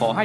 ขอให้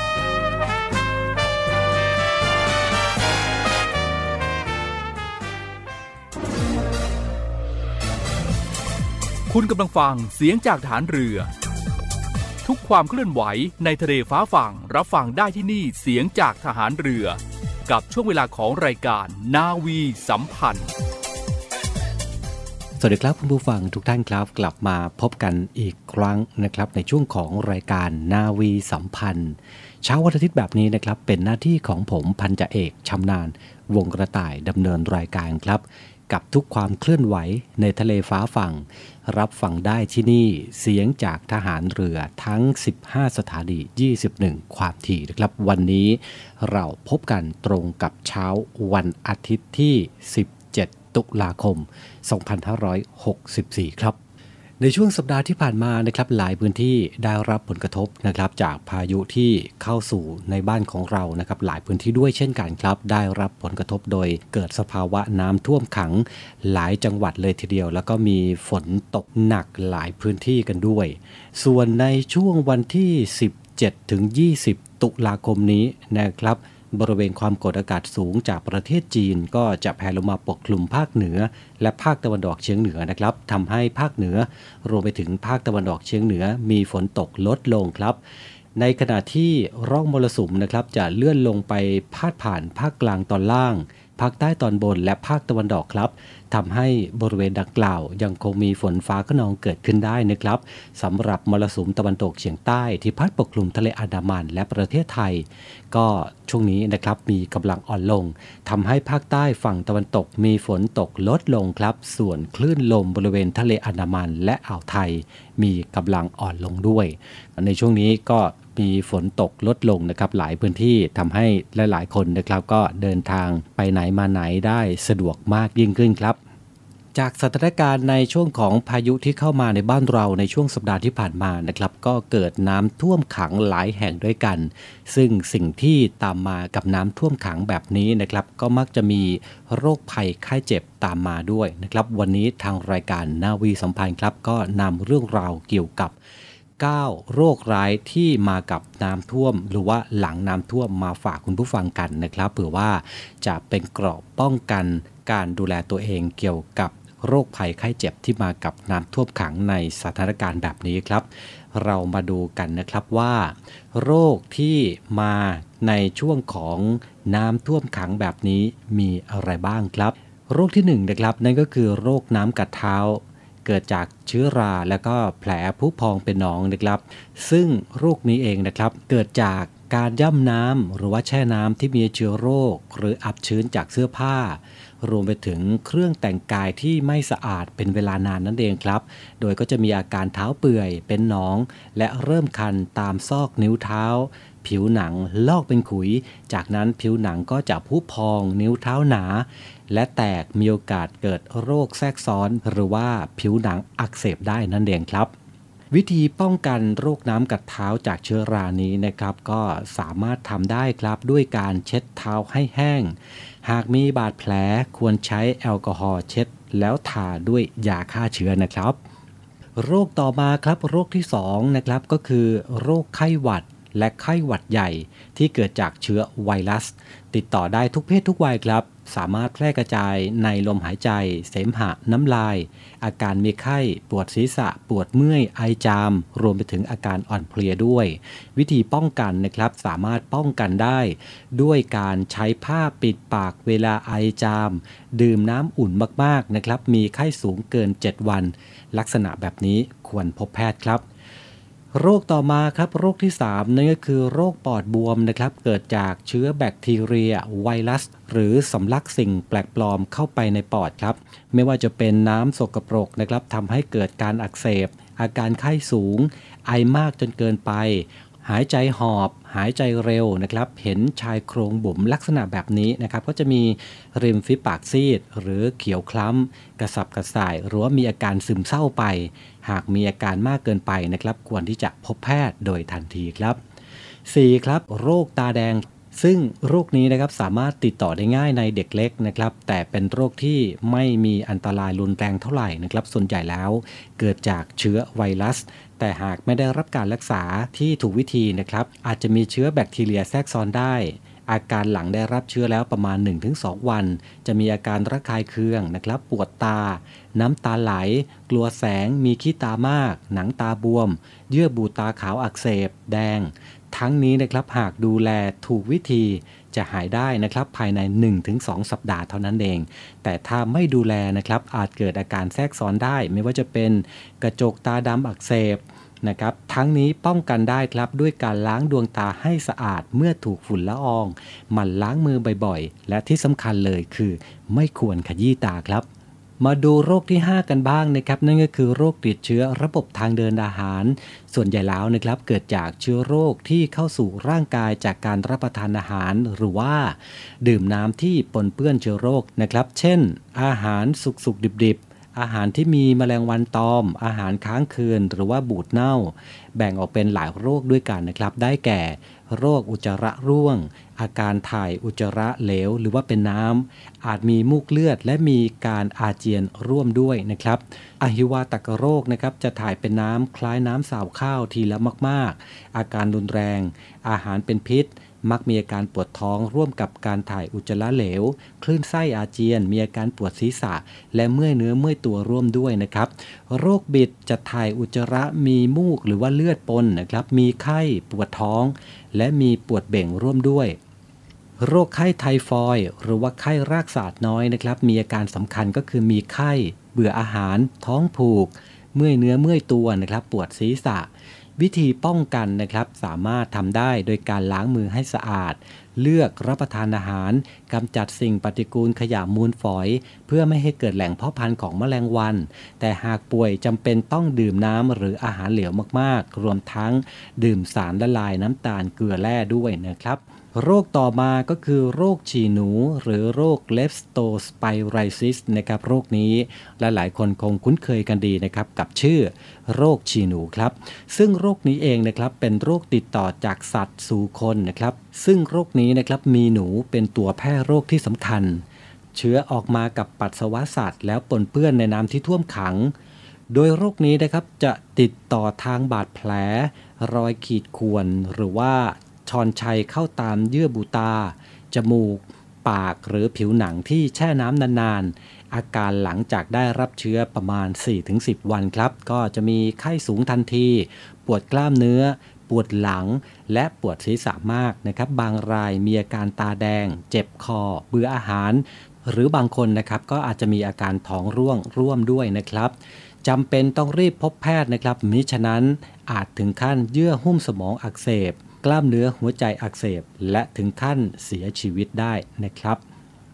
คุณกำลังฟังเสียงจากฐานเรือทุกความเคลื่อนไหวในทะเลฟ้าฝั่งรับฟังได้ที่นี่เสียงจากฐานเรือกับช่วงเวลาของรายการนาวีสัมพันธ์สวัสดีครับคุณผู้ฟังทุกท่านครับกลับมาพบกันอีกครั้งนะครับในช่วงของรายการนาวีสัมพันธ์เช้าวันอาทิตย์แบบนี้นะครับเป็นหน้าที่ของผมพันจ่าเอกชำนาญวงกระต่ายดำเนินรายการครับกับทุกความเคลื่อนไหวในทะเลฟ้าฝั่งรับฟังได้ที่นี่เสียงจากทหารเรือทั้ง15สถานี21ความถี่นะครับวันนี้เราพบกันตรงกับเช้าวันอาทิตย์ที่17ตุลาคม2564ครับในช่วงสัปดาห์ที่ผ่านมานะครับหลายพื้นที่ได้รับผลกระทบนะครับจากพายุที่เข้าสู่ในบ้านของเรานะครับหลายพื้นที่ด้วยเช่นกันครับได้รับผลกระทบโดยเกิดสภาวะน้ำท่วมขังหลายจังหวัดเลยทีเดียวแล้วก็มีฝนตกหนักหลายพื้นที่กันด้วยส่วนในช่วงวันที่17ถึง20ตุลาคมนี้นะครับบริเวณความกดอากาศสูงจากประเทศจีนก็จะแผ่ลงมาปกคลุมภาคเหนือและภาคตะวันออกเฉียงเหนือนะครับทำให้ภาคเหนือรวมไปถึงภาคตะวันออกเฉียงเหนือมีฝนตกลดลงครับในขณะที่ร่องมรสุมนะครับจะเลื่อนลงไปพาดผ่านภาคกลางตอนล่างภาคใต้ตอนบนและภาคตะวันออกครับทำให้บริเวณดังกล่าวยังคงมีฝนฟ้าคะนองเกิดขึ้นได้นะครับสำหรับมรสุมตะวันตกเฉียงใต้ที่พัดปกคลุมทะเลอันดามันและประเทศไทยก็ช่วงนี้นะครับมีกำลังอ่อนลงทำให้ภาคใต้ฝั่งตะวันตกมีฝนตกลดลงครับส่วนคลื่นลมบริเวณทะเลอันดามันและอ่าวไทยมีกำลังอ่อนลงด้วยในช่วงนี้ก็มีฝนตกลดลงนะครับหลายพื้นที่ทำให้หลายๆคนนะครับก็เดินทางไปไหนมาไหนได้สะดวกมากยิ่งขึ้นครับจากสถานการณ์ในช่วงของพายุที่เข้ามาในบ้านเราในช่วงสัปดาห์ที่ผ่านมานะครับก็เกิดน้ำท่วมขังหลายแห่งด้วยกันซึ่งสิ่งที่ตามมากับน้ำท่วมขังแบบนี้นะครับก็มักจะมีโรคภัยไข้เจ็บตามมาด้วยนะครับวันนี้ทางรายการนาวีสัมพันธ์ครับก็นำเรื่องราวเกี่ยวกับ9โรคร้ายที่มากับน้ำท่วมหรือว่าหลังน้ำท่วมมาฝากคุณผู้ฟังกันนะครับเผื่อว่าจะเป็นเกราะป้องกันการดูแลตัวเองเกี่ยวกับโรคภัยไข้เจ็บที่มากับน้ำท่วมขังในสถานการณ์แบบนี้ครับเรามาดูกันนะครับว่าโรคที่มาในช่วงของน้ำท่วมขังแบบนี้มีอะไรบ้างครับโรคที่1นะครับนั่นก็คือโรคน้ำกัดเท้าเกิดจากเชื้อราและก็แผลผุพองเป็นหนองนะครับซึ่งโรคนี้เองนะครับเกิดจากการย่ำน้ำหรือว่าแช่น้ำที่มีเชื้อโรคหรืออับชื้นจากเสื้อผ้ารวมไปถึงเครื่องแต่งกายที่ไม่สะอาดเป็นเวลานานนั่นเองครับโดยก็จะมีอาการเท้าเปื่อยเป็นหนองและเริ่มคันตามซอกนิ้วเท้าผิวหนังลอกเป็นขุยจากนั้นผิวหนังก็จะผุพองนิ้วเท้าหนาและแตกมีโอกาสเกิดโรคแทรกซ้อนหรือว่าผิวหนังอักเสบได้นั่นเองครับวิธีป้องกันโรคน้ำกัดเท้าจากเชื้อรานี้นะครับก็สามารถทำได้ครับด้วยการเช็ดเท้าให้แห้ง หากมีบาดแผลควรใช้แอลกอฮอล์เช็ดแล้วทาด้วยยาฆ่าเชื้อนะครับโรคต่อมาครับโรคที่2นะครับก็คือโรคไข้หวัดและไข้หวัดใหญ่ที่เกิดจากเชื้อไวรัสติดต่อได้ทุกเพศทุกวัยครับสามารถแพร่กระจายในลมหายใจเสมหะน้ำลายอาการมีไข้ปวดศีรษะปวดเมื่อยไอจามรวมไปถึงอาการอ่อนเพลียด้วยวิธีป้องกันนะครับสามารถป้องกันได้ด้วยการใช้ผ้าปิดปากเวลาไอจามดื่มน้ำอุ่นมากๆนะครับมีไข้สูงเกิน7วันลักษณะแบบนี้ควรพบแพทย์ครับโรคต่อมาครับโรคที่3นั่นก็คือโรคปอดบวมนะครับเกิดจากเชื้อแบคทีเรียไวรัสหรือสำลักสิ่งแปลกปลอมเข้าไปในปอดครับไม่ว่าจะเป็นน้ำสกปรกนะครับทำให้เกิดการอักเสบอาการไข้สูงไอมากจนเกินไปหายใจหอบหายใจเร็วนะครับเห็นชายโครงบุ๋มลักษณะแบบนี้นะครับก็จะมีริมฝีปากซีดหรือเขียวคล้ำกระสับกระส่ายหรือว่ามีอาการซึมเศร้าไปหากมีอาการมากเกินไปนะครับควรที่จะพบแพทย์โดยทันทีครับ4ครับโรคตาแดงซึ่งโรคนี้นะครับสามารถติดต่อได้ง่ายในเด็กเล็กนะครับแต่เป็นโรคที่ไม่มีอันตรายรุนแรงเท่าไหร่นะครับส่วนใหญ่แล้วเกิดจากเชื้อไวรัสแต่หากไม่ได้รับการรักษาที่ถูกวิธีนะครับอาจจะมีเชื้อแบคทีเรียแทรกซ้อนได้อาการหลังได้รับเชื้อแล้วประมาณ 1-2 วันจะมีอาการระคายเคืองนะครับปวดตาน้ำตาไหลกลัวแสงมีขี้ตามากหนังตาบวมเยื่อบุตาขาวอักเสบแดงทั้งนี้นะครับหากดูแลถูกวิธีจะหายได้นะครับภายใน 1-2 สัปดาห์เท่านั้นเองแต่ถ้าไม่ดูแลนะครับอาจเกิดอาการแทรกซ้อนได้ไม่ว่าจะเป็นกระจกตาดำอักเสบนะครับทั้งนี้ป้องกันได้ครับด้วยการล้างดวงตาให้สะอาดเมื่อถูกฝุ่นละอองหมั่นล้างมือบ่อยๆและที่สำคัญเลยคือไม่ควรขยี้ตาครับมาดูโรคที่5กันบ้างนะครับนั่นก็คือโรคติดเชื้อระบบทางเดินอาหารส่วนใหญ่แล้วนะครับเกิดจากเชื้อโรคที่เข้าสู่ร่างกายจากการรับประทานอาหารหรือว่าดื่มน้ำที่ปนเปื้อนเชื้อโรคนะครับเช่นอาหารสุกๆดิบๆอาหารที่มีแมลงวันตอมอาหารค้างคืนหรือว่าบูดเน่าแบ่งออกเป็นหลายโรคด้วยกันนะครับได้แก่โรคอุจจาระร่วงอาการถ่ายอุจจาระเหลวหรือว่าเป็นน้ำอาจมีมูกเลือดและมีการอาเจียนร่วมด้วยนะครับอหิวาตกโรคนะครับจะถ่ายเป็นน้ำคล้ายน้ำสาวข้าวทีละมากๆอาการรุนแรงอาหารเป็นพิษมักมีอาการปวดท้องร่วมกับการถ่ายอุจจาระเหลวคลื่นไส้อาเจียนมีอาการปวดศีรษะและเมื่อยเนื้อเมื่อยตัวร่วมด้วยนะครับโรคบิดจะถ่ายอุจจาระมีมูกหรือว่าเลือดปนนะครับมีไข้ปวดท้องและมีปวดเบ่งร่วมด้วยโรคไข้ไทฟอยด์หรือว่าไข้รากสาดน้อยนะครับมีอาการสำคัญก็คือมีไข้เบื่ออาหารท้องผูกเมื่อยเนื้อเมื่อยตัวนะครับปวดศีรษะวิธีป้องกันนะครับสามารถทำได้โดยการล้างมือให้สะอาดเลือกรับประทานอาหารกำจัดสิ่งปฏิกูลขยะมูลฝอยเพื่อไม่ให้เกิดแหล่งเพาะพันธุ์ของแมลงวันแต่หากป่วยจำเป็นต้องดื่มน้ำหรืออาหารเหลวมากๆรวมทั้งดื่มสารละลายน้ำตาลเกลือแร่ด้วยนะครับโรคต่อมาก็คือโรคฉี่หนูหรือโรคเลฟสโตสไปไรซิสนะครับโรคนี้และหลายคนคงคุ้นเคยกันดีนะครับกับชื่อโรคฉี่หนูครับซึ่งโรคนี้เองนะครับเป็นโรคติดต่อจากสัตว์สู่คนนะครับซึ่งโรคนี้นะครับมีหนูเป็นตัวแพร่โรคที่สำคัญเชื้อออกมากับปัสสาวะสัตว์แล้วปนเปื้อนในน้ำที่ท่วมขังโดยโรคนี้นะครับจะติดต่อทางบาดแผลรอยขีดข่วนหรือว่าชอนชัยเข้าตามเยื่อบุตาจมูกปากหรือผิวหนังที่แช่น้ำนานๆอาการหลังจากได้รับเชื้อประมาณ 4-10 วันครับก็จะมีไข้สูงทันทีปวดกล้ามเนื้อปวดหลังและปวดศีรษะมากนะครับบางรายมีอาการตาแดงเจ็บคอเบื่ออาหารหรือบางคนนะครับก็อาจจะมีอาการท้องร่วงร่วมด้วยนะครับจำเป็นต้องรีบพบแพทย์นะครับมิฉะนั้นอาจถึงขั้นเยื่อหุ้มสมองอักเสบกล้ามเนื้อหัวใจอักเสบและถึงขั้นเสียชีวิตได้นะครับ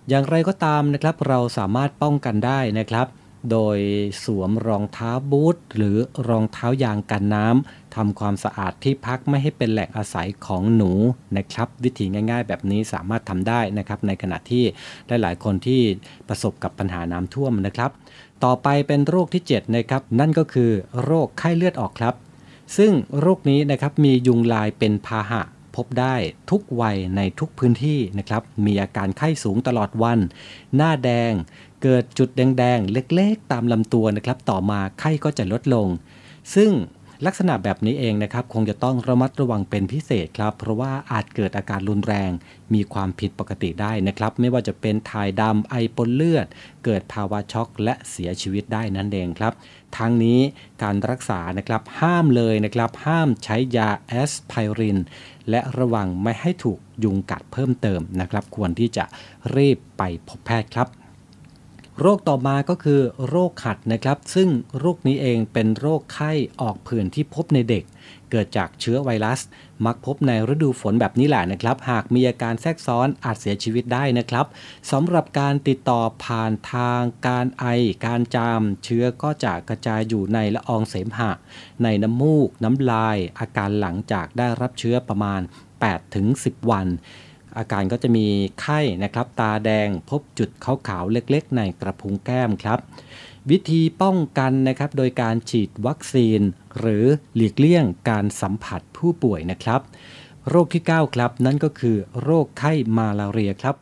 อย่างไรก็ตามนะครับเราสามารถป้องกันได้นะครับโดยสวมรองเท้าบูทหรือรองเท้ายางกันน้ำทำความสะอาดที่พักไม่ให้เป็นแหล่งอาศัยของหนูนะครับวิธีง่ายๆแบบนี้สามารถทำได้นะครับในขณะที่หลายๆคนที่ประสบกับปัญหาน้ำท่วมนะครับต่อไปเป็นโรคที่7นะครับนั่นก็คือโรคไข้เลือดออกครับซึ่งโรคนี้นะครับมียุงลายเป็นพาหะ พบได้ทุกวัยในทุกพื้นที่นะครับมีอาการไข้สูงตลอดวันหน้าแดงเกิดจุดแดงๆเล็กๆตามลำตัวนะครับต่อมาไข้ก็จะลดลงซึ่งลักษณะแบบนี้เองนะครับคงจะต้องระมัดระวังเป็นพิเศษครับเพราะว่าอาจเกิดอาการรุนแรงมีความผิดปกติได้นะครับไม่ว่าจะเป็นถ่ายดำไอปนเลือดเกิดภาวะช็อกและเสียชีวิตได้นั่นเองครับทางนี้การรักษานะครับห้ามเลยนะครับห้ามใช้ยาแอสไพรินและระวังไม่ให้ถูกยุงกัดเพิ่มเติมนะครับควรที่จะรีบไปพบแพทย์ครับโรคต่อมาก็คือโรคหัดนะครับซึ่งโรคนี้เองเป็นโรคไข้ออกผื่นที่พบในเด็กเกิดจากเชื้อไวรัสมักพบในฤดูฝนแบบนี้แหละนะครับหากมีอาการแทรกซ้อนอาจเสียชีวิตได้นะครับสำหรับการติดต่อผ่านทางการไอการจามเชื้อก็จะกระจายอยู่ในละอองเสมหะในน้ำมูกน้ำลายอาการหลังจากได้รับเชื้อประมาณ 8-10 วันอาการก็จะมีไข้นะครับตาแดงพบจุดขาวๆเล็กๆในกระพุ้งแก้มครับวิธีป้องกันนะครับโดยการฉีดวัคซีนหรือหลีกเลี่ยงการสัมผัสผู้ป่วยนะครับโรคที่9ครับนั่นก็คือโรคไข้มาลาเรียครับ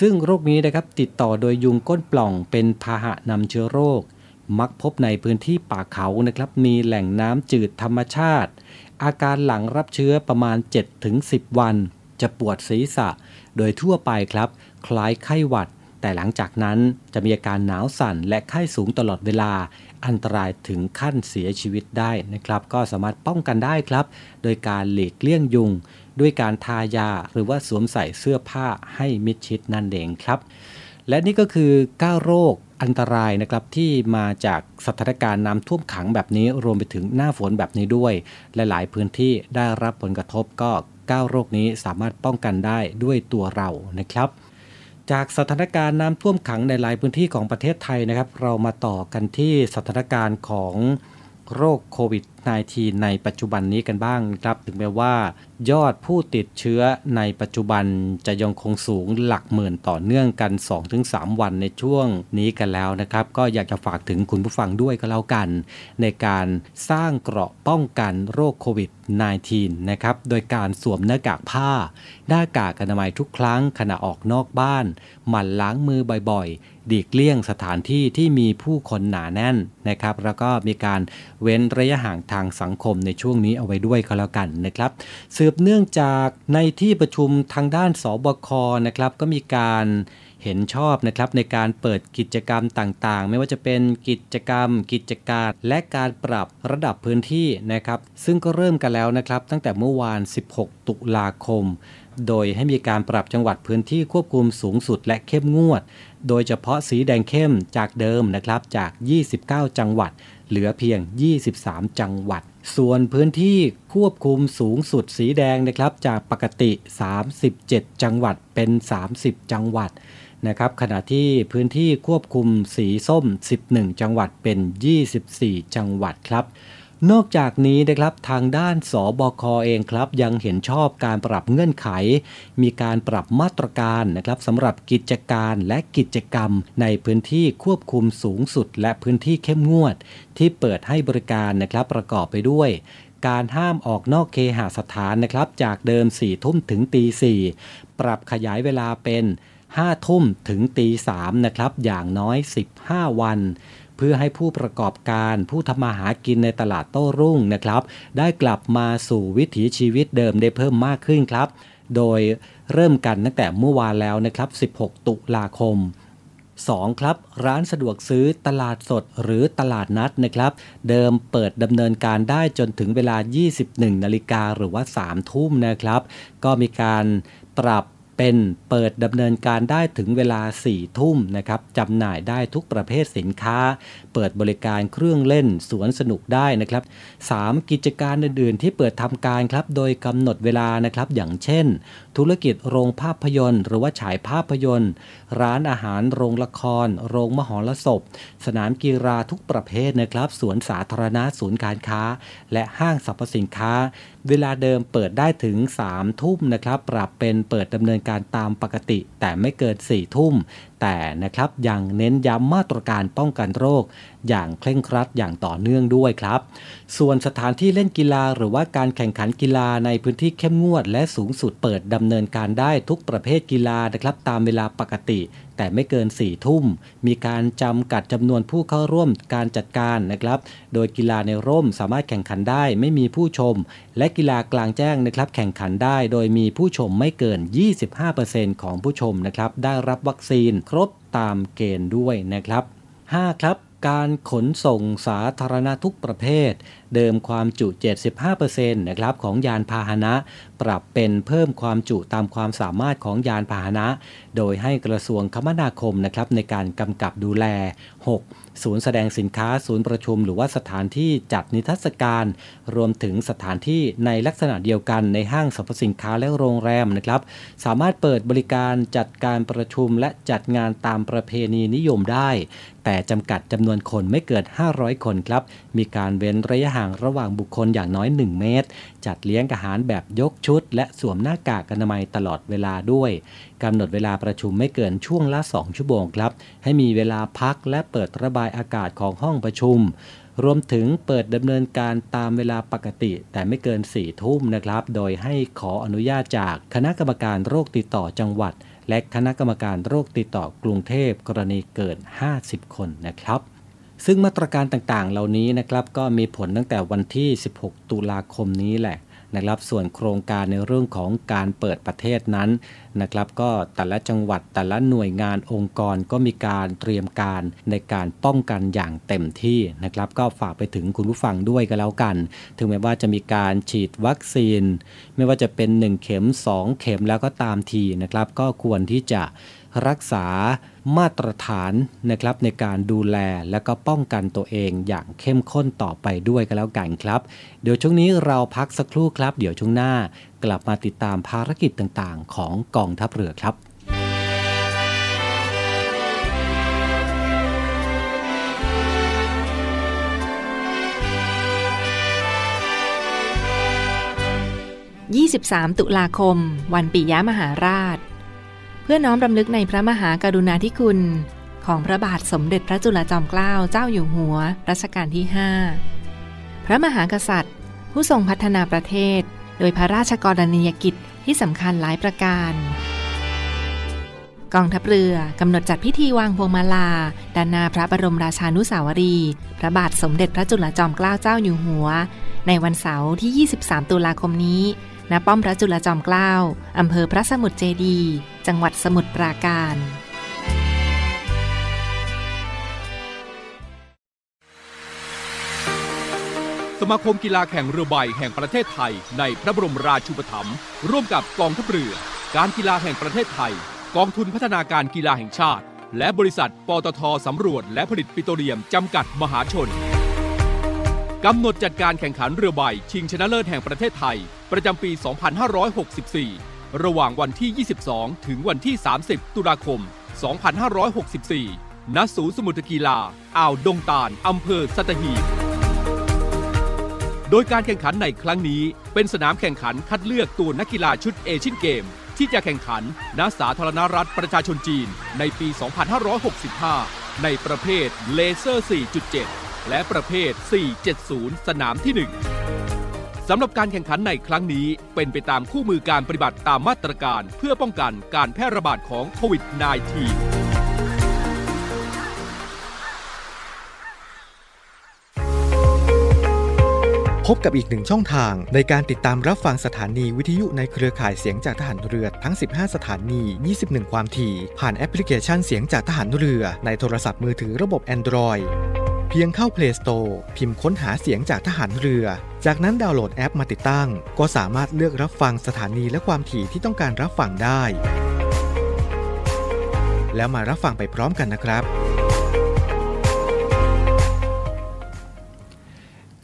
ซึ่งโรคนี้นะครับติดต่อโดยยุงก้นปล่องเป็นพาหะนำเชื้อโรคมักพบในพื้นที่ป่าเขานะครับมีแหล่งน้ำจืดธรรมชาติอาการหลังรับเชื้อประมาณ 7-10 วันจะปวดศีรษะโดยทั่วไปครับคล้ายไข้หวัดแต่หลังจากนั้นจะมีอาการหนาวสั่นและไข้สูงตลอดเวลาอันตรายถึงขั้นเสียชีวิตได้นะครับก็สามารถป้องกันได้ครับโดยการหลีกเลี่ยงยุงด้วยการทายาหรือว่าสวมใส่เสื้อผ้าให้มิดชิดนั่นเองครับและนี่ก็คือ9โรคอันตรายนะครับที่มาจากสถานการณ์น้ำท่วมขังแบบนี้รวมไปถึงหน้าฝนแบบนี้ด้วยและหลายพื้นที่ได้รับผลกระทบก็9โรคนี้สามารถป้องกันได้ด้วยตัวเรานะครับจากสถานการณ์น้ำท่วมขังในหลายพื้นที่ของประเทศไทยนะครับเรามาต่อกันที่สถานการณ์ของโรคโควิด -19 ในปัจจุบันนี้กันบ้างครับถึงแม้ว่ายอดผู้ติดเชื้อในปัจจุบันจะยังคงสูงหลักหมื่นต่อเนื่องกัน 2-3 วันในช่วงนี้กันแล้วนะครับก็อยากจะฝากถึงคุณผู้ฟังด้วยก็แล้วกันในการสร้างเกราะป้องกันโรคโควิด -19 นะครับโดยการสวมหน้ากากผ้าหน้ากากอนามัยทุกครั้งขณะออกนอกบ้านหมั่นล้างมือบ่อยๆหลีกเลี่ยงสถานที่ที่มีผู้คนหนาแน่นนะครับแล้วก็มีการเว้นระยะห่างทางสังคมในช่วงนี้เอาไว้ด้วยก็แล้วกันนะครับสืบเนื่องจากในที่ประชุมทางด้านสบคนะครับก็มีการเห็นชอบนะครับในการเปิดกิจกรรมต่างๆไม่ว่าจะเป็นกิจกรรมกิจการและการปรับระดับพื้นที่นะครับซึ่งก็เริ่มกันแล้วนะครับตั้งแต่เมื่อวาน16ตุลาคมโดยให้มีการปรับจังหวัดพื้นที่ควบคุมสูงสุดและเข้มงวดโดยเฉพาะสีแดงเข้มจากเดิมนะครับจาก29จังหวัดเหลือเพียง23จังหวัดส่วนพื้นที่ควบคุมสูงสุดสีแดงนะครับจากปกติ37จังหวัดเป็น30จังหวัดนะครับขณะที่พื้นที่ควบคุมสีส้ม11จังหวัดเป็น24จังหวัดครับนอกจากนี้นะครับทางด้านสบค.เองครับยังเห็นชอบการปรับเงื่อนไขมีการปรับมาตรการนะครับสำหรับกิจการและกิจกรรมในพื้นที่ควบคุมสูงสุดและพื้นที่เข้มงวดที่เปิดให้บริการนะครับประกอบไปด้วยการห้ามออกนอกเคหสถานนะครับจากเดิม 4 ทุ่มถึง 4 ปรับขยายเวลาเป็น5 ทุ่มถึง 3 นะครับอย่างน้อย15วันเพื่อให้ผู้ประกอบการผู้ทำมาหากินในตลาดโต้รุ่งนะครับได้กลับมาสู่วิถีชีวิตเดิมได้เพิ่มมากขึ้นครับโดยเริ่มกันตั้งแต่เมื่อวานแล้วนะครับ16ตุลาคม2ครับร้านสะดวกซื้อตลาดสดหรือตลาดนัดนะครับเดิมเปิดดำเนินการได้จนถึงเวลา 21:00 น.หรือว่า 3 ทุ่มนะครับก็มีการปรับเป็นเปิดดำเนินการได้ถึงเวลา 4 ทุ่มนะครับจำหน่ายได้ทุกประเภทสินค้าเปิดบริการเครื่องเล่นสวนสนุกได้นะครับ3กิจการอื่นๆที่เปิดทำการครับโดยกำหนดเวลานะครับอย่างเช่นธุรกิจโรงภาพยนตร์หรือว่าฉายภาพยนตร์ร้านอาหารโรงละครโรงมหรสพสนามกีฬาทุกประเภทนะครับสวนสาธารณะศูนย์การค้าและห้างสรรพสินค้าเวลาเดิมเปิดได้ถึง 3 ทุ่มนะครับปรับเป็นเปิดดำเนินการตามปกติแต่ไม่เกิน 4 ทุ่ม แต่นะครับยังเน้นย้ำมาตรการป้องกันโรคอย่างเคร่งครัดอย่างต่อเนื่องด้วยครับส่วนสถานที่เล่นกีฬาหรือว่าการแข่งขันกีฬาในพื้นที่เข้มงวดและสูงสุดเปิดดำเนินการได้ทุกประเภทกีฬานะครับตามเวลาปกติแต่ไม่เกิน 4 ทุ่มมีการจำกัดจำนวนผู้เข้าร่วมการจัดการนะครับโดยกีฬาในร่มสามารถแข่งขันได้ไม่มีผู้ชมและกีฬากลางแจ้งนะครับแข่งขันได้โดยมีผู้ชมไม่เกิน 25% ของผู้ชมนะครับได้รับวัคซีนครบตามเกณฑ์ด้วยนะครับ 5 ครับการขนส่งสาธารณะทุกประเภทเดิมความจุ 75% นะครับของยานพาหนะปรับเป็นเพิ่มความจุตามความสามารถของยานพาหนะโดยให้กระทรวงคมนาคมนะครับในการกำกับดูแล 6. ศูนย์แสดงสินค้าศูนย์ประชุมหรือว่าสถานที่จัดนิทรรศการรวมถึงสถานที่ในลักษณะเดียวกันในห้างสรรพสินค้าและโรงแรมนะครับสามารถเปิดบริการจัดการประชุมและจัดงานตามประเพณีนิยมได้แต่จำกัดจำนวนคนไม่เกิน500คนครับมีการเว้นระยะห่างระหว่างบุคคลอย่างน้อย1เมตรจัดเลี้ยงอาหารแบบยกชุดและสวมหน้ากากอนามัยตลอดเวลาด้วยกำหนดเวลาประชุมไม่เกินช่วงละ2ชั่วโมงครับให้มีเวลาพักและเปิดระบายอากาศของห้องประชุมรวมถึงเปิดดำเนินการตามเวลาปกติแต่ไม่เกิน4ทุ่มนะครับโดยให้ขออนุญาตจากคณะกรรมการโรคติดต่อจังหวัดและคณะกรรมการโรคติดต่อกรุงเทพกรณีเกิน50คนนะครับซึ่งมาตรการต่างๆเหล่านี้นะครับก็มีผลตั้งแต่วันที่16ตุลาคมนี้แหละนะครับส่วนโครงการในเรื่องของการเปิดประเทศนั้นนะครับก็แต่ละจังหวัดแต่ละหน่วยงานองค์กรก็มีการเตรียมการในการป้องกันอย่างเต็มที่นะครับก็ฝากไปถึงคุณผู้ฟังด้วยกันแล้วกันถึงแม้ว่าจะมีการฉีดวัคซีนไม่ว่าจะเป็น1เข็ม2เข็มแล้วก็ตามทีนะครับก็ควรที่จะรักษามาตรฐานนะครับในการดูแลและก็ป้องกันตัวเองอย่างเข้มข้นต่อไปด้วยกันแล้วกันครับเดี๋ยวช่วงนี้เราพักสักครู่ครับเดี๋ยวช่วงหน้ากลับมาติดตามภารกิจต่างๆของกองทัพเรือครับ23ตุลาคมวันปิยมหาราชเพื่อน้อมรำลึกในพระมหากรุณาธิคุณของพระบาทสมเด็จพระจุลจอมเกล้าเจ้าอยู่หัวรัชกาลที่ 5 พระมหากษัตริย์ผู้ทรงพัฒนาประเทศโดยพระราชกรณียกิจที่สำคัญหลายประการกองทัพเรือกำหนดจัดพิธีวางพวงมาลาด้านหน้าพระบรมราชานุสาวรีย์พระบาทสมเด็จพระจุลจอมเกล้าเจ้าอยู่หัวในวันเสาร์ที่ 23 ตุลาคมนี้ณ ป้อมพระจุลจอมเกล้าอำเภอพระสมุทรเจดีย์จังหวัดสมุทรปราการสมาคมกีฬาแข่งเรือใบแห่งประเทศไทยในพระบรมราชูปถัมภ์ร่วมกับกองทัพเรือการกีฬาแห่งประเทศไทยกองทุนพัฒนาการกีฬาแห่งชาติและบริษัทปตท.สำรวจและผลิตปิโตรเลียมจำกัดมหาชนกำหนดจัดการแข่งขันเรือใบชิงชนะเลิศแห่งประเทศไทยประจำปี 2564 ระหว่างวันที่ 22 ถึงวันที่ 30 ตุลาคม 2564 ณ ศูนย์สมุทรกีฬาอ่าวดงตาลอำเภอสัตหีบโดยการแข่งขันในครั้งนี้เป็นสนามแข่งขันคัดเลือกตัวนักกีฬาชุดเอเชียนเกมที่จะแข่งขันณ สาธารณรัฐประชาชนจีนในปี 2565 ในประเภทเลเซอร์ 4.7 และประเภท 4.70 สนามที่1สำหรับการแข่งขันในครั้งนี้เป็นไปตามคู่มือการปฏิบัติตามมาตรการเพื่อป้องกันการแพร่ระบาดของโควิด -19 พบกับอีกหนึ่งช่องทางในการติดตามรับฟังสถานีวิทยุในเครือข่ายเสียงจากทหารเรือทั้ง15สถานี21ความถี่ผ่านแอปพลิเคชันเสียงจากทหารเรือในโทรศัพท์มือถือระบบ Androidเพียงเข้า Play Store พิมพ์ค้นหาเสียงจากทหารเรือจากนั้นดาวน์โหลดแอปมาติดตั้งก็สามารถเลือกรับฟังสถานีและความถี่ที่ต้องการรับฟังได้แล้วมารับฟังไปพร้อมกันนะครับ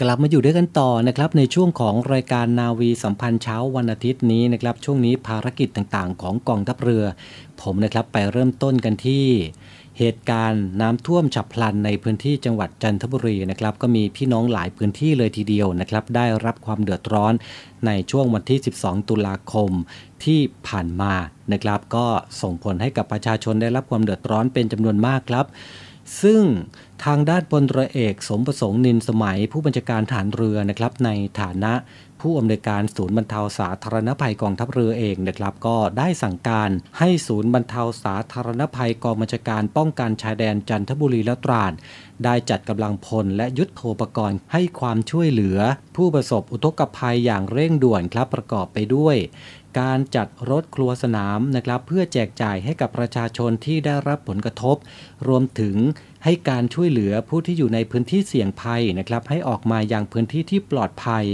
กลับมาอยู่ด้วยกันต่อนะครับในช่วงของรายการนาวีสัมพันธ์เช้าวันอาทิตย์นี้นะครับช่วงนี้ภารกิจต่างๆของกองทัพเรือผมนะครับไปเริ่มต้นกันที่ เหตุการณ์น้ำท่วมฉับพลันในพื้นที่จังหวัดจันทบุรีนะครับก็มีพี่น้องหลายพื้นที่เลยทีเดียวนะครับได้รับความเดือดร้อนในช่วงวันที่12ตุลาคมที่ผ่านมานะครับก็ส่งผลให้กับประชาชนได้รับความเดือดร้อนเป็นจำนวนมากครับซึ่งทางด้านพลเรือเอกสมประสงค์นินสมัยผู้บัญชาการทหารเรือนะครับในฐานะผู้อำนวยการศูนย์บรรเทาสาธารณภัยกองทัพเรือเองนะครับก็ได้สั่งการให้ศูนย์บรรเทาสาธารณภัยกองบัญชาการป้องกันชายแดนจันทบุรีและตราดได้จัดกำลังพลและยุทโธปกรณ์ให้ความช่วยเหลือผู้ประสบอุทกภัยอย่างเร่งด่วนครับประกอบไปด้วยการจัดรถครัวสนามนะครับเพื่อแจกจ่ายให้กับประชาชนที่ได้รับผลกระทบรวมถึงให้การช่วยเหลือผู้ที่อยู่ในพื้นที่เสี่ยงภัยนะครับให้ออกมาอย่างพื้นที่ที่ปลอดภัย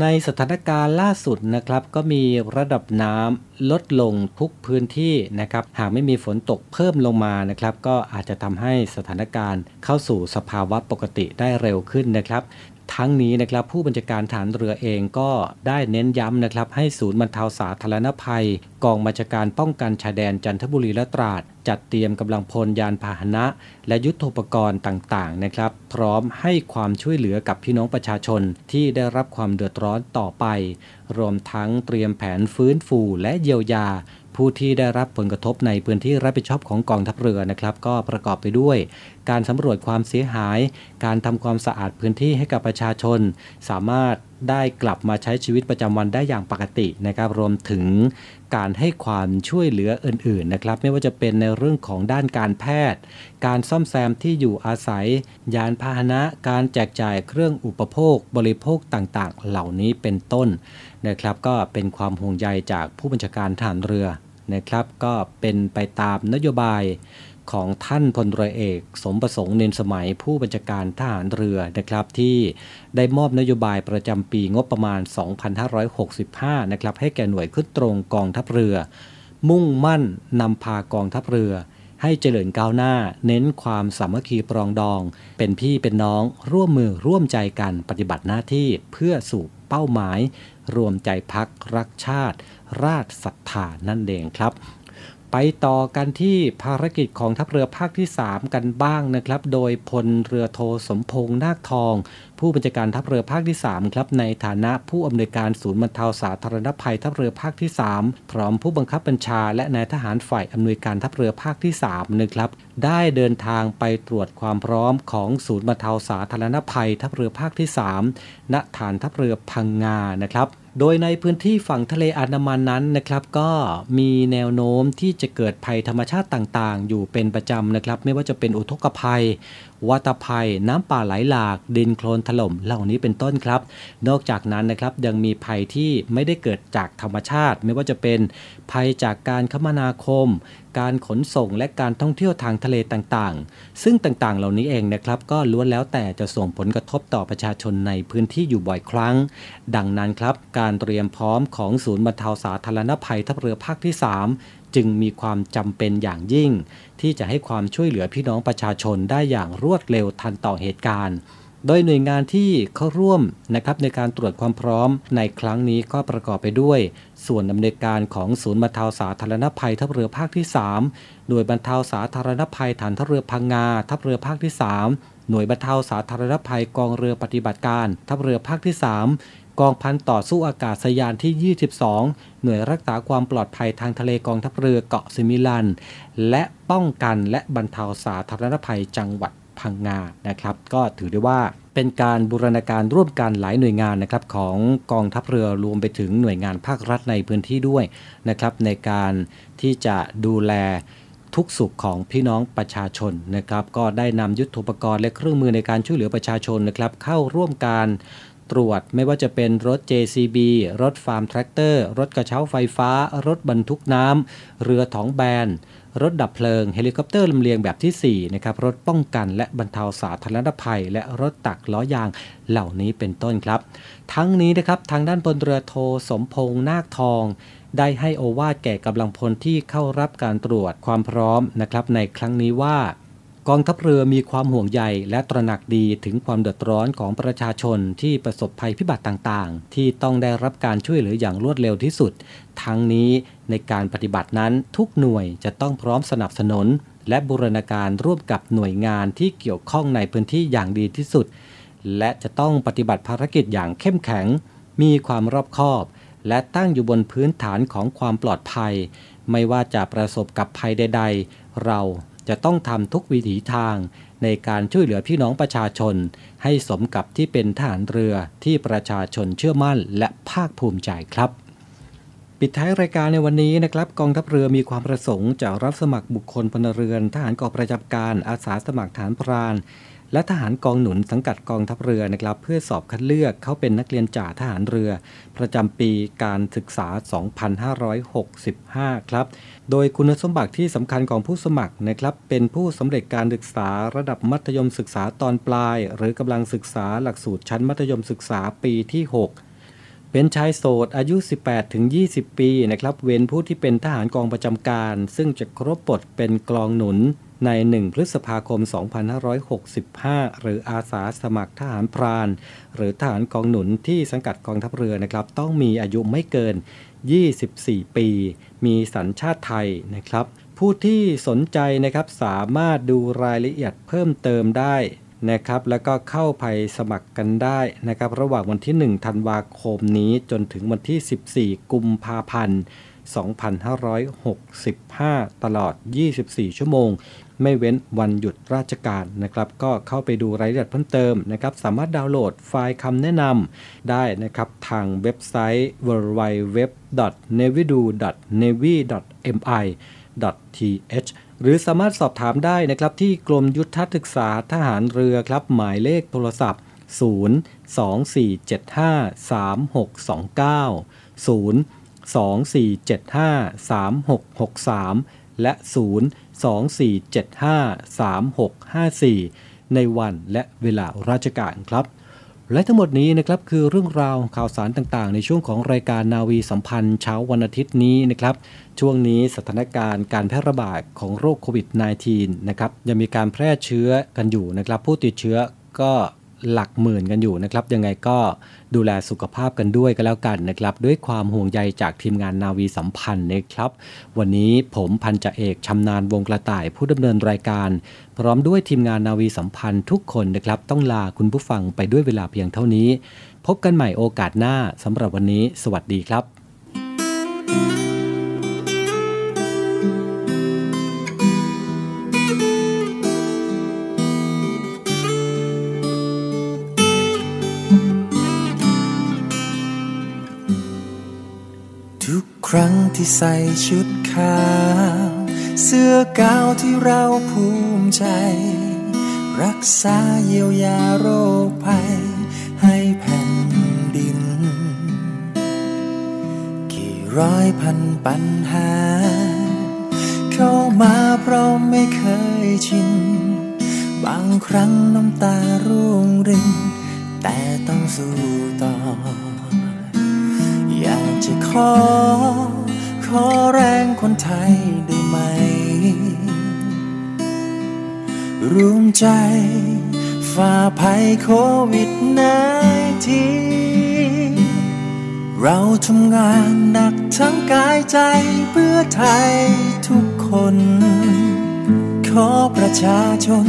ในสถานการณ์ล่าสุดนะครับก็มีระดับน้ำลดลงทุกพื้นที่นะครับหากไม่มีฝนตกเพิ่มลงมานะครับก็อาจจะทำให้สถานการณ์เข้าสู่สภาวะปกติได้เร็วขึ้นนะครับทั้งนี้นะครับผู้บัญชาการฐานเรือเองก็ได้เน้นย้ำนะครับให้ศูนย์บรรเทาสาธารณภัยกองบัญชาการป้องกันชายแดนจันทบุรีและตราดจัดเตรียมกำลังพลยานพาหนะและยุทโธปกรณ์ต่างๆนะครับพร้อมให้ความช่วยเหลือกับพี่น้องประชาชนที่ได้รับความเดือดร้อนต่อไปรวมทั้งเตรียมแผนฟื้นฟูและเยียวยาผู้ที่ได้รับผลกระทบในพื้นที่รับผิดชอบของกองทัพเรือนะครับก็ประกอบไปด้วยการสำรวจความเสียหายการทำความสะอาดพื้นที่ให้กับประชาชนสามารถได้กลับมาใช้ชีวิตประจำวันได้อย่างปกตินะครับรวมถึงการให้ความช่วยเหลืออื่นๆนะครับไม่ว่าจะเป็นในเรื่องของด้านการแพทย์การซ่อมแซมที่อยู่อาศัยยานพาหนะการแจกจ่ายเครื่องอุปโภคบริโภคต่างๆเหล่านี้เป็นต้นนะครับก็เป็นความห่วงใยจากผู้บัญชาการทหารเรือนะครับก็เป็นไปตามนโยบายของท่านพลเรือเอกสมประสงค์นินสมัยผู้บัญชาการทหารเรือนะครับที่ได้มอบนโยบายประจำปีงบประมาณ 2565 นะครับให้แก่หน่วยขึ้นตรงกองทัพเรือมุ่งมั่นนำพากองทัพเรือให้เจริญก้าวหน้าเน้นความสามัคคีปรองดองเป็นพี่เป็นน้องร่วมมือร่วมใจกันปฏิบัติหน้าที่เพื่อสู่เป้าหมายรวมใจพักรักชาติราชศรัทธานั่นเองครับไปต่อกันที่ภารกิจของทัพเรือภาคที่3กันบ้างนะครับโดยพลเรือโทสมพงษ์นาคทองผู้บัญชาการทัพเรือภาคที่3ครับในฐานะผู้อำนวยการศูนย์บรรเทาสาธารณภัยทัพเรือภาคที่3พร้อมผู้บังคับบัญชาและนายทหารฝ่ายอำนวยการทัพเรือภาคที่3นะครับได้เดินทางไปตรวจความพร้อมของศูนย์บรรเทาสาธารณภัยทัพเรือภาคที่3ณฐานทัพเรือพังงานะครับโดยในพื้นที่ฝั่งทะเลอันดามันนั้นนะครับก็มีแนวโน้มที่จะเกิดภัยธรรมชาติต่างๆอยู่เป็นประจำนะครับไม่ว่าจะเป็นอุทกภัยวัฏภัยน้ำป่าไหลหลากดินโคลนถล่มเหล่านี้เป็นต้นครับนอกจากนั้นนะครับยังมีภัยที่ไม่ได้เกิดจากธรรมชาติไม่ว่าจะเป็นภัยจากการคมนาคมการขนส่งและการท่องเที่ยวทางทะเลต่างๆซึ่งต่างๆเหล่านี้เองนะครับก็ล้วนแล้วแต่จะส่งผลกระทบต่อประชาชนในพื้นที่อยู่บ่อยครั้งดังนั้นครับการเตรียมพร้อมของศูนย์บรรเทาสาธารณภัยทัพเรือภาคที่3จึงมีความจำเป็นอย่างยิ่งที่จะให้ความช่วยเหลือพี่น้องประชาชนได้อย่างรวดเร็วทันต่อเหตุการณ์โดยหน่วยงานที่เข้าร่วมนะครับในการตรวจความพร้อมในครั้งนี้ก็ประกอบไปด้วยส่วนดำเนินการของศูนย์บรรเทาสาธารณภัยทัพเรือภาคที่3หน่วยบรรเทาสาธารณภัยฐานทัพเรือพังงาทัพเรือภาคที่3หน่วยบรรเทาสาธารณภัยกองเรือปฏิบัติการทัพเรือภาคที่3กองพันต่อสู้อากาศยานที่22หน่วยรักษาความปลอดภัยทางทะเลกองทัพเรือเกาะสิมิลันและป้องกันและบรรเทาสาธารณภัยจังหวัดพังงานะครับก็ถือได้ว่าเป็นการบูรณาการร่วมกันหลายหน่วยงานนะครับของกองทัพเรือรวมไปถึงหน่วยงานภาครัฐในพื้นที่ด้วยนะครับในการที่จะดูแลทุกสุขของพี่น้องประชาชนนะครับก็ได้นำยุทโธปกรณ์และเครื่องมือในการช่วยเหลือประชาชนนะครับเข้าร่วมการตรวจไม่ว่าจะเป็นรถ JCB รถฟาร์มแทรคเตอร์รถกระเช้าไฟฟ้ารถบรรทุกน้ำเรือท้องแบนรถดับเพลิงเฮลิคอปเตอร์ลำเลียงแบบที่4นะครับรถป้องกันและบรรเทาสาธารณภัยและรถตักล้อยางเหล่านี้เป็นต้นครับทั้งนี้นะครับทางด้านพลเรือโทสมพงษ์นาคทองได้ให้โอวาทแก่กำลังพลที่เข้ารับการตรวจความพร้อมนะครับในครั้งนี้ว่ากองทัพเรือมีความห่วงใยและตระหนักดีถึงความเดือดร้อนของประชาชนที่ประสบภัยพิบัติต่างๆที่ต้องได้รับการช่วยเหลืออย่างรวดเร็วที่สุดทั้งนี้ในการปฏิบัตินั้นทุกหน่วยจะต้องพร้อมสนับสนุน และบูรณาการร่วมกับหน่วยงานที่เกี่ยวข้องในพื้นที่อย่างดีที่สุดและจะต้องปฏิบัติภารกิจอย่างเข้มแข็งมีความรอบคอบและตั้งอยู่บนพื้นฐานของความปลอดภัยไม่ว่าจะประสบกับภัยใดๆเราจะต้องทำทุกวิถีทางในการช่วยเหลือพี่น้องประชาชนให้สมกับที่เป็นทหารเรือที่ประชาชนเชื่อมั่นและภาคภูมิใจครับปิดท้ายรายการในวันนี้นะครับกองทัพเรือมีความประสงค์จะรับสมัครบุคคลพลเรือนทหารกองประจำการอาสาสมัครทหารพรานและทหารกองหนุนสังกัดกองทัพเรือนะครับเพื่อสอบคัดเลือกเขาเป็นนักเรียนจ่าทหารเรือประจำปีการศึกษา 2565 ครับโดยคุณสมบัติที่สำคัญของผู้สมัครนะครับเป็นผู้สำเร็จการศึกษาระดับมัธยมศึกษาตอนปลายหรือกำลังศึกษาหลักสูตรชั้นมัธยมศึกษาปีที่ 6เป็นชายโสดอายุ 18-20 ปีนะครับเว้นผู้ที่เป็นทหารกองประจำการซึ่งจะครบปลดเป็นกองหนุนใน1พฤษภาคม2565หรืออาสาสมัครทหารพรานหรือทหารกองหนุนที่สังกัดกองทัพเรือนะครับต้องมีอายุไม่เกิน24ปีมีสัญชาติไทยนะครับผู้ที่สนใจนะครับสามารถดูรายละเอียดเพิ่มเติมได้นะครับแล้วก็เข้าไปสมัครกันได้นะครับระหว่างวันที่1ธันวาคมนี้จนถึงวันที่14กุมภาพันธ์2565ตลอด24ชั่วโมงไม่เว้นวันหยุดราชการนะครับก็เข้าไปดูรายละเอียดเพิ่มเติมนะครับสามารถดาวน์โหลดไฟล์คำแนะนำได้นะครับทางเว็บไซต์ www.navy.mi.thหรือสามารถสอบถามได้นะครับที่กรมยุทธศึกษาทหารเรือครับหมายเลขโทรศัพท์024753629 024753663 และ 024753654 ในวันและเวลาราชการครับและทั้งหมดนี้นะครับคือเรื่องราวข่าวสารต่างๆในช่วงของรายการนาวีสัมพันธ์เช้าวันอาทิตย์นี้นะครับช่วงนี้สถานการณ์การแพร่ระบาดของโรคโควิด -19 นะครับยังมีการแพร่เชื้อกันอยู่นะครับผู้ติดเชื้อก็หลักหมื่นกันอยู่นะครับยังไงก็ดูแลสุขภาพกันด้วยก็แล้วกันนะครับด้วยความห่วงใยจากทีมงานนาวีสัมพันธ์นะครับวันนี้ผมพันจ่าเอกชำนาญวงกระต่ายผู้ดำเนินรายการพร้อมด้วยทีมงานนาวีสัมพันธ์ทุกคนนะครับต้องลาคุณผู้ฟังไปด้วยเวลาเพียงเท่านี้พบกันใหม่โอกาสหน้าสำหรับวันนี้สวัสดีครับครั้งที่ใส่ชุดขาวเสื้อกาวที่เราภูมิใจรักษาเยียวยาโรคภัยให้แผ่นดินกี่ร้อยพันปัญหาเข้ามาเพราะไม่เคยชินบางครั้งน้ำตาร่วงรินแต่ต้องสู้ต่ออยากจะขอแรงคนไทยได้ไหมรวมใจฝ่าภัยโควิด-19 เราทำงานหนักทั้งกายใจเพื่อไทยทุกคนขอประชาชน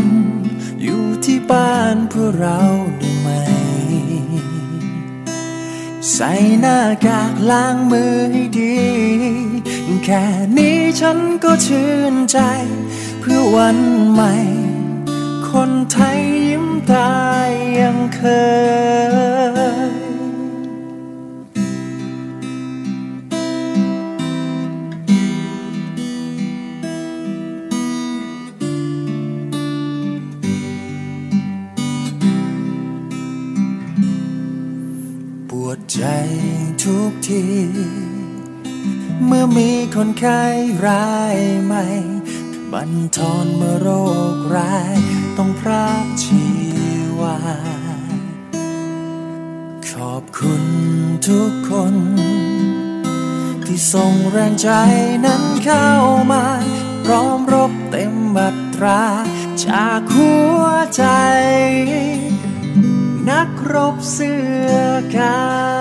อยู่ที่บ้านเพื่อเราได้ไหมใส่หน้ากากล้างมือให้ดีแค่นี้ฉันก็ชื่นใจเพื่อวันใหม่คนไทยยิ้มตายยังเคยใจทุกทีเมื่อมีคนไข้รายใหม่บันทอนเมื่อโรคร้ายต้องพรากชีวาขอบคุณทุกคนที่ส่งแรงใจนั้นเข้ามาพร้อมรบเต็มอัตราจากหัวใจนักรบเสื้อกาว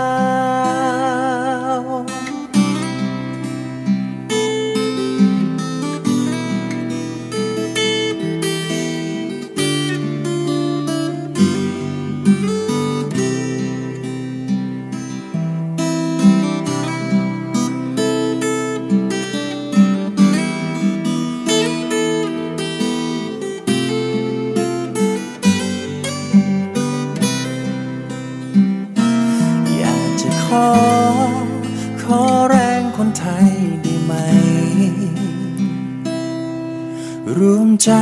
รวมใจ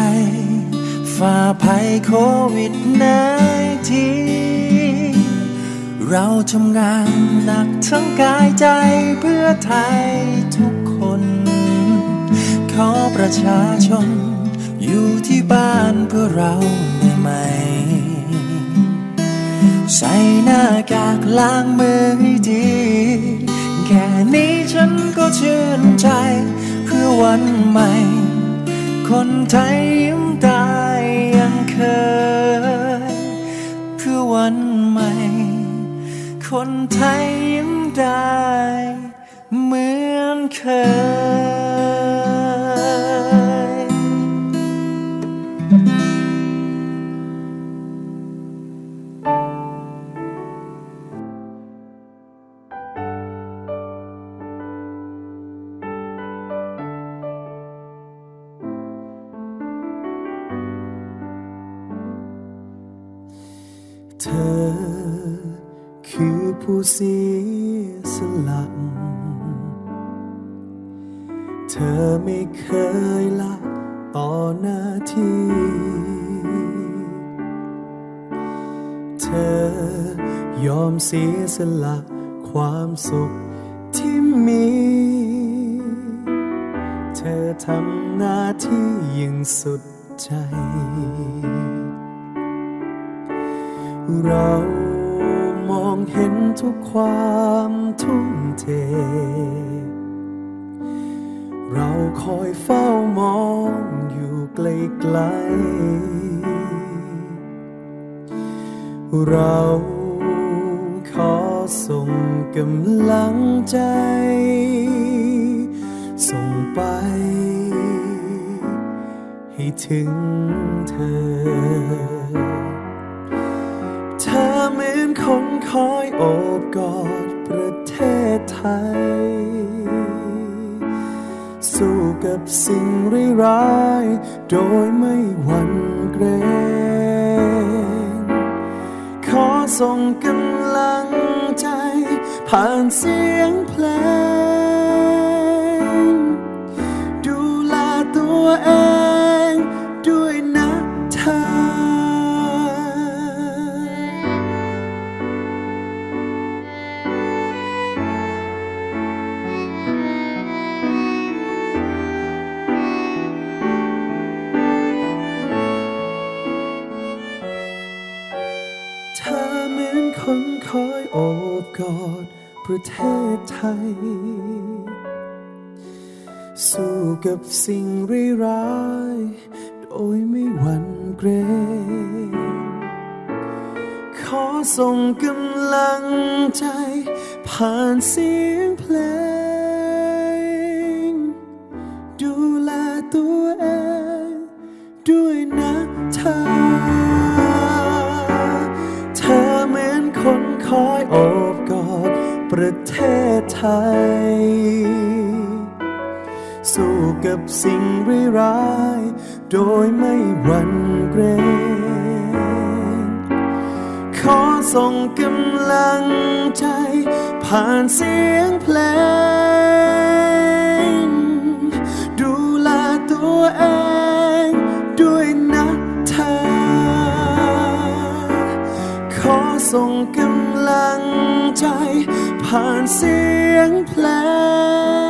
ฝ่าภัยโควิด-19 เราทำงานหนักทั้งกายใจเพื่อไทยทุกคนขอประชาชนอยู่ที่บ้านเพื่อเราได้ไหมใส่หน้ากากล้างมือให้ดีแค่นี้ฉันก็ชื่นใจเพื่อวันใหม่คนไทยยิ้มตายยังเคยเพื่อวันใหม่คนไทยยิ้มได้เหมือนเคยเธอคือผู้เสียสละเธอไม่เคยละต่อหน้าที่เธอยอมเสียสละความสุขที่มีเธอทำหน้าที่อย่างสุดใจเรามองเห็นทุกความทุ่มเทเราคอยเฝ้ามองอยู่ไกลๆเราขอส่งกำลังใจส่งไปให้ถึงเธอเธอเหมือนคนคอยโอบกอดประเทศไทยสู้กับสิ่งร้ายโดยไม่หวั่นเกรงขอส่งกำลังใจผ่านเสียงเพลงดูแลตัวเองด้วยนะเธอคอยโอบกอดประเทศไทยสู้กับสิ่งร้ายโดยไม่หวั่นเกรงขอส่งกำลังใจผ่านเสียงเพลงดูแลตัวเองด้วยนะเธอคนคอยโอบกอดประเทศไทยสู้กับสิ่งร้ายโดยไม่หวั่นเกรงขอส่งกำลังใจผ่านเสียงเพลงดูแลตัวเองด้วยนะเธอขอส่งกำลังใจผ่านเสียงเพลง